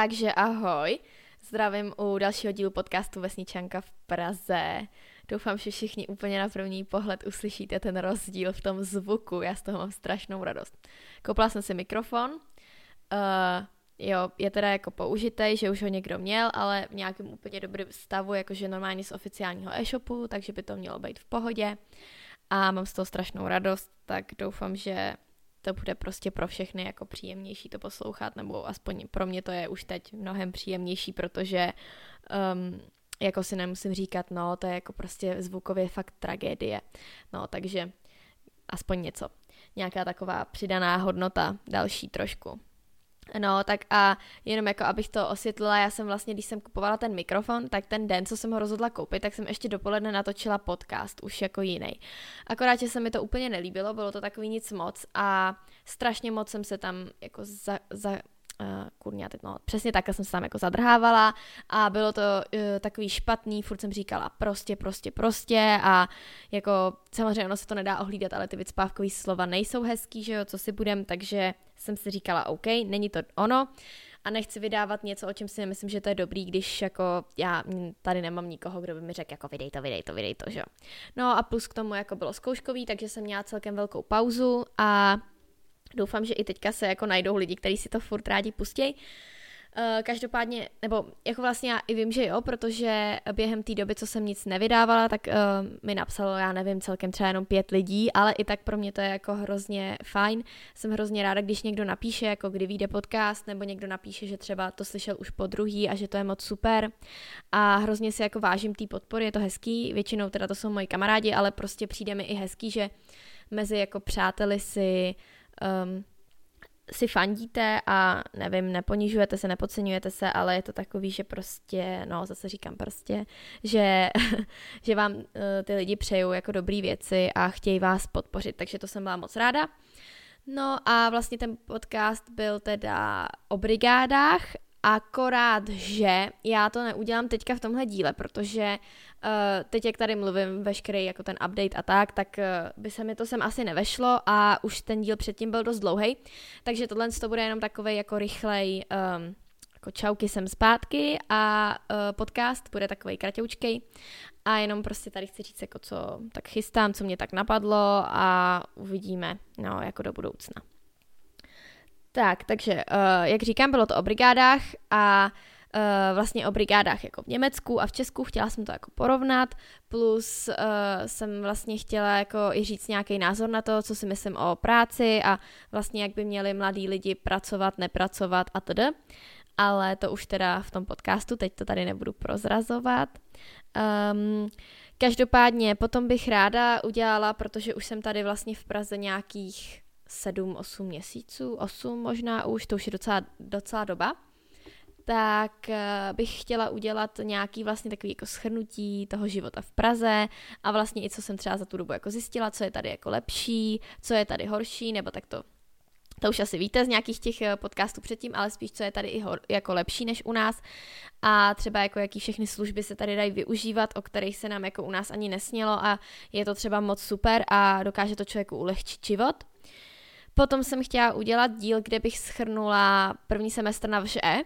Takže ahoj, zdravím u dalšího dílu podcastu Vesničanka v Praze. Doufám, že všichni úplně na první pohled uslyšíte ten rozdíl v tom zvuku, já z toho mám strašnou radost. Koupila jsem si mikrofon, je teda jako použitej, že už ho někdo měl, ale v nějakém úplně dobrém stavu, jakože normálně z oficiálního e-shopu, takže by to mělo být v pohodě. A mám z toho strašnou radost, tak doufám, že to bude prostě pro všechny jako příjemnější to poslouchat, nebo aspoň pro mě to je už teď mnohem příjemnější, protože jako si nemusím říkat, no to je jako prostě zvukově fakt tragédie. No takže aspoň něco, nějaká taková přidaná hodnota, další trošku. No tak a jenom jako abych to osvětlila, já jsem vlastně, když jsem kupovala ten mikrofon, tak ten den, co jsem ho rozhodla koupit, tak jsem ještě dopoledne natočila podcast, už jako jiný. Akorát, že se mi to úplně nelíbilo, bylo to takový nic moc a strašně moc jsem se tam jako přesně takhle jsem se tam jako zadrhávala a bylo to takový špatný, furt jsem říkala prostě a jako samozřejmě ono se to nedá ohlídat, ale ty vycpávkový slova nejsou hezký, že jo, co si budem, takže jsem si říkala OK, není to ono a nechci vydávat něco, o čem si nemyslím, že to je dobrý, když jako já tady nemám nikoho, kdo by mi řekl jako vydej to, že jo. No a plus k tomu jako bylo zkouškový, takže jsem měla celkem velkou pauzu a doufám, že i teďka se jako najdou lidi, kteří si to furt rádi pustějí. Každopádně, nebo jako vlastně já i vím, že jo, protože během té doby, co jsem nic nevydávala, tak mi napsalo, já nevím, celkem třeba jenom 5 lidí, ale i tak pro mě to je jako hrozně fajn. Jsem hrozně ráda, když někdo napíše, jako kdy vyjde podcast, nebo někdo napíše, že třeba to slyšel už po druhý a že to je moc super. A hrozně si jako vážím té podpory, je to hezký, většinou teda to jsou moji kamarádi, ale prostě přijde mi i hezký, že mezi jako přáteli si fandíte a nevím, neponižujete se, nepodceňujete se, ale je to takový, že prostě, no zase říkám prostě, že vám ty lidi přejou jako dobrý věci a chtějí vás podpořit, takže to jsem byla moc ráda. No a vlastně ten podcast byl teda o brigádách, akorát, že já to neudělám teďka v tomhle díle, protože teď, jak tady mluvím veškerý jako ten update a tak by se mi to sem asi nevešlo a už ten díl předtím byl dost dlouhej, takže tohle to bude jenom takovej jako rychlej jako čauky sem zpátky a podcast bude takovej kratoučkej a jenom prostě tady chci říct jako co tak chystám, co mě tak napadlo a uvidíme, no jako do budoucna. Tak, takže, jak říkám, bylo to o brigádách a vlastně o brigádách jako v Německu a v Česku, chtěla jsem to jako porovnat, plus jsem vlastně chtěla jako i říct nějaký názor na to, co si myslím o práci a vlastně jak by měli mladí lidi pracovat, nepracovat a td. Ale to už teda v tom podcastu, teď to tady nebudu prozrazovat. Každopádně potom bych ráda udělala, protože už jsem tady vlastně v Praze nějakých 7-8 měsíců, 8 možná už, to už je docela doba, tak bych chtěla udělat nějaký vlastně takový jako shrnutí toho života v Praze a vlastně i co jsem třeba za tu dobu jako zjistila, co je tady jako lepší, co je tady horší, nebo tak to už asi víte z nějakých těch podcastů předtím, ale spíš co je tady i jako lepší než u nás a třeba jako jaký všechny služby se tady dají využívat, o kterých se nám jako u nás ani nesnělo a je to třeba moc super a dokáže to člověku ulehčit život. Potom jsem chtěla udělat díl, kde bych shrnula první semestr na VŠE,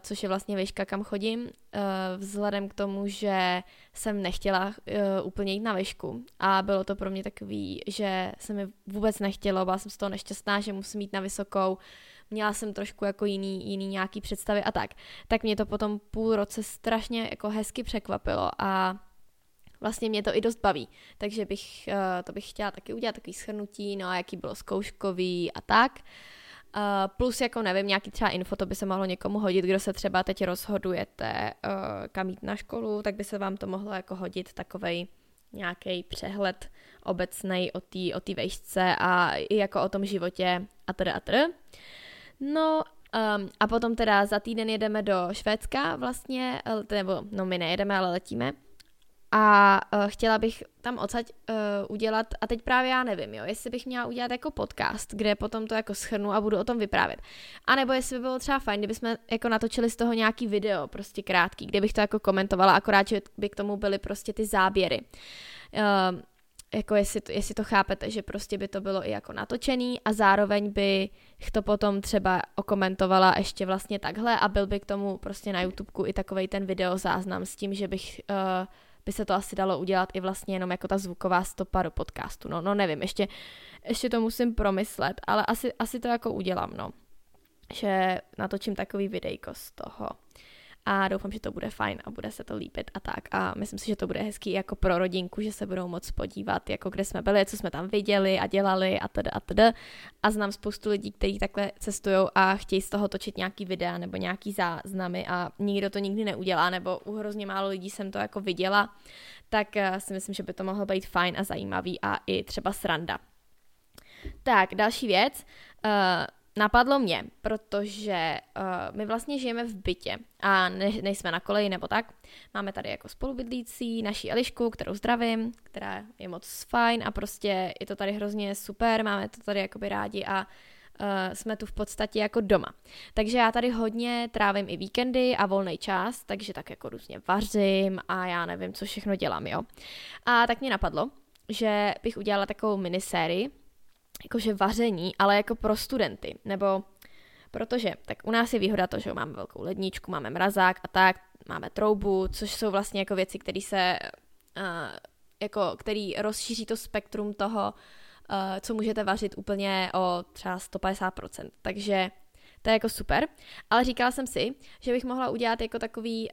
což je vlastně výška, kam chodím, vzhledem k tomu, že jsem nechtěla úplně jít na výšku. A bylo to pro mě takový, že se mi vůbec nechtělo, byla jsem z toho nešťastná, že musím jít na vysokou, měla jsem trošku jako jiný nějaký představy a tak. Tak mě to potom půl roce strašně jako hezky překvapilo a vlastně mě to i dost baví, takže bych chtěla taky udělat takový shrnutí, no a jaký bylo zkouškový a tak. Plus jako nevím, nějaký třeba info, to by se mohlo někomu hodit, kdo se třeba teď rozhodujete, kam jít na školu, tak by se vám to mohlo jako hodit takovej nějaký přehled obecnej o té vejšce a i jako o tom životě a teda a teda. No a potom teda za týden jedeme do Švédska vlastně, nebo no my nejedeme, ale letíme. A chtěla bych tam odsaď udělat, a teď právě já nevím, jo, jestli bych měla udělat jako podcast, kde potom to jako shrnu a budu o tom vyprávět. A nebo jestli by bylo třeba fajn, kdybychom jako natočili z toho nějaký video, prostě krátký, kde bych to jako komentovala, akorát, že by k tomu byly prostě ty záběry. jako jestli to chápete, že prostě by to bylo i jako natočený a zároveň bych to potom třeba okomentovala ještě vlastně takhle a byl by k tomu prostě na YouTubeku i takovej ten videozáznam s tím, že by se to asi dalo udělat i vlastně jenom jako ta zvuková stopa do podcastu. No nevím, ještě to musím promyslet, ale asi to jako udělám, no. Že natočím takový videjko z toho. A doufám, že to bude fajn a bude se to líbit a tak. A myslím si, že to bude hezký jako pro rodinku, že se budou moc podívat, jako kde jsme byli, co jsme tam viděli a dělali a teda. A znám spoustu lidí, kteří takhle cestujou a chtějí z toho točit nějaký videa nebo nějaký záznamy a nikdo to nikdy neudělá, nebo u hrozně málo lidí jsem to jako viděla, tak si myslím, že by to mohlo být fajn a zajímavý a i třeba sranda. Tak, další věc. Napadlo mě, protože my vlastně žijeme v bytě a nejsme na koleji nebo tak. Máme tady jako spolubydlící naší Elišku, kterou zdravím, která je moc fajn a prostě je to tady hrozně super, máme to tady jakoby rádi a jsme tu v podstatě jako doma. Takže já tady hodně trávím i víkendy a volný čas, takže tak jako různě vařím a já nevím, co všechno dělám, jo. A tak mě napadlo, že bych udělala takovou minisérii, jakože vaření, ale jako pro studenty, nebo protože, tak u nás je výhoda to, že máme velkou ledničku, máme mrazák a tak, máme troubu, což jsou vlastně jako věci, které se, který rozšíří to spektrum toho, co můžete vařit úplně o třeba 150%, takže to je jako super, ale říkala jsem si, že bych mohla udělat jako takový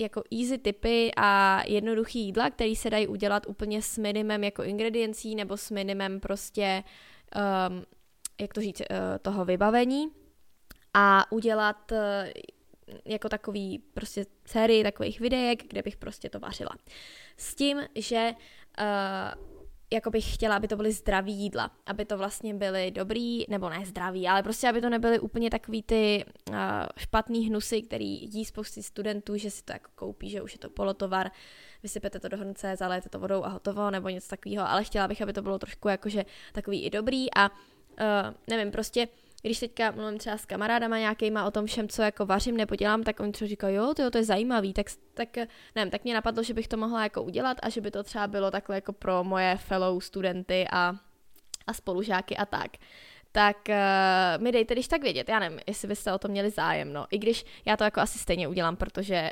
jako easy tipy a jednoduchý jídla, které se dají udělat úplně s minimem jako ingrediencí nebo s minimem prostě toho vybavení a udělat jako takový prostě sérii takových videek, kde bych prostě to vařila. S tím, že jako bych chtěla, aby to byly zdravý jídla, aby to vlastně byly dobrý, nebo ne zdravý, ale prostě, aby to nebyly úplně takový ty špatný hnusy, který jí spousty studentů, že si to jako koupí, že už je to polotovar, vysypete to do hrnce, zalijete to vodou a hotovo, nebo něco takového, ale chtěla bych, aby to bylo trošku jakože takový i dobrý a nevím, prostě když teďka mluvím třeba s kamarádama nějakýma o tom všem, co jako vařím nebo dělám, tak oni třeba říkají, jo, to je zajímavý, tak mě napadlo, že bych to mohla jako udělat a že by to třeba bylo takhle jako pro moje fellow studenty a spolužáky a tak. Tak mi dejte když tak vědět, já nevím, jestli byste o to měli zájem, no. I když já to jako asi stejně udělám, protože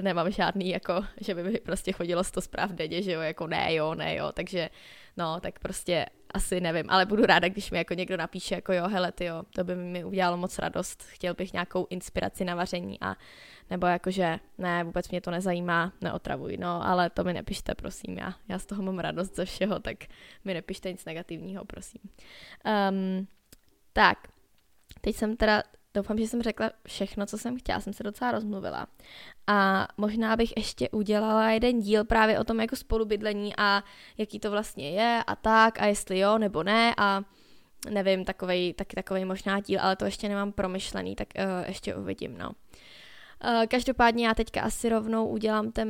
nemám žádný jako, že by mi prostě chodilo 100 zpráv denně, že jo, jako ne jo, takže no, tak prostě asi nevím, ale budu ráda, když mi jako někdo napíše, jako jo, hele, tyjo, to by mi udělalo moc radost, chtěl bych nějakou inspiraci na vaření a nebo jakože ne, vůbec mě to nezajímá, neotravuj, no, ale to mi nepište, prosím, já z toho mám radost ze všeho, tak mi nepište nic negativního, prosím. Tak, teď jsem teda, doufám, že jsem řekla všechno, co jsem chtěla, jsem se docela rozmluvila a možná bych ještě udělala jeden díl právě o tom jako spolubydlení a jaký to vlastně je a tak a jestli jo nebo ne a nevím, takovej možná díl, ale to ještě nemám promyšlený, tak ještě uvidím, no. Každopádně já teďka asi rovnou udělám ten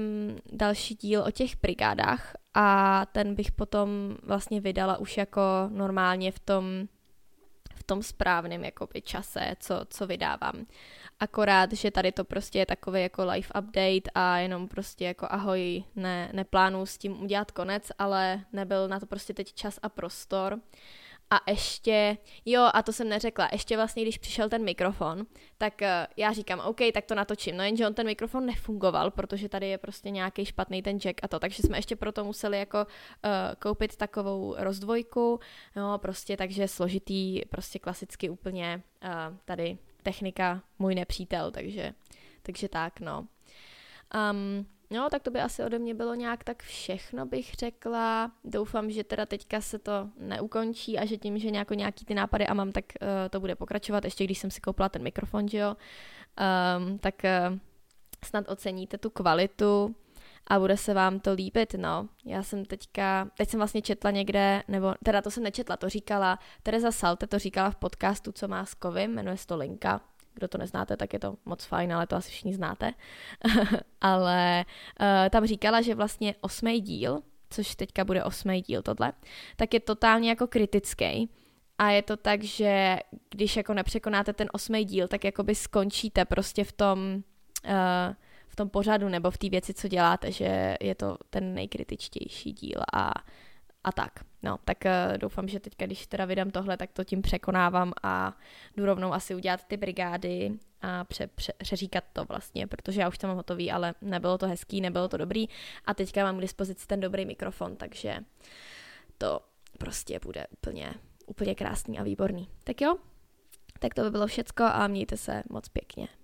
další díl o těch brigádách a ten bych potom vlastně vydala už jako normálně v tom správném jakoby čase, co vydávám. Akorát, že tady to prostě je takový jako live update a jenom prostě jako ahoj, neplánuju s tím udělat konec, ale nebyl na to prostě teď čas a prostor. A ještě, jo, a to jsem neřekla, ještě vlastně, když přišel ten mikrofon, tak já říkám, OK, tak to natočím, no jenže on ten mikrofon nefungoval, protože tady je prostě nějaký špatný ten jack a to, takže jsme ještě proto museli jako koupit takovou rozdvojku, no prostě, takže složitý, prostě klasicky úplně tady technika můj nepřítel, takže tak, no. No, tak to by asi ode mě bylo nějak tak všechno, bych řekla. Doufám, že teda teďka se to neukončí a že tím, že nějaký ty nápady a mám, tak to bude pokračovat, ještě když jsem si koupila ten mikrofon, že jo. Tak snad oceníte tu kvalitu a bude se vám to líbit, no. Já jsem teď jsem vlastně četla někde, nebo teda to jsem nečetla, to říkala Tereza Salte, to říkala v podcastu, co má Skovy, jmenuje Stolinka. Kdo to neznáte, tak je to moc fajn, ale to asi všichni znáte. Ale tam říkala, že vlastně 8. díl, což teďka bude 8. díl tohle, tak je totálně jako kritický. A je to tak, že když jako nepřekonáte ten 8. díl, tak jakoby skončíte prostě v tom pořadu nebo v té věci, co děláte, že je to ten nejkritičtější díl a a tak. No, tak doufám, že teďka, když teda vydám tohle, tak to tím překonávám a jdu rovnou asi udělat ty brigády a přeříkat to vlastně, protože já už to mám hotový, ale nebylo to hezký, nebylo to dobrý a teďka mám k dispozici ten dobrý mikrofon, takže to prostě bude úplně krásný a výborný. Tak jo, tak to by bylo všecko a mějte se moc pěkně.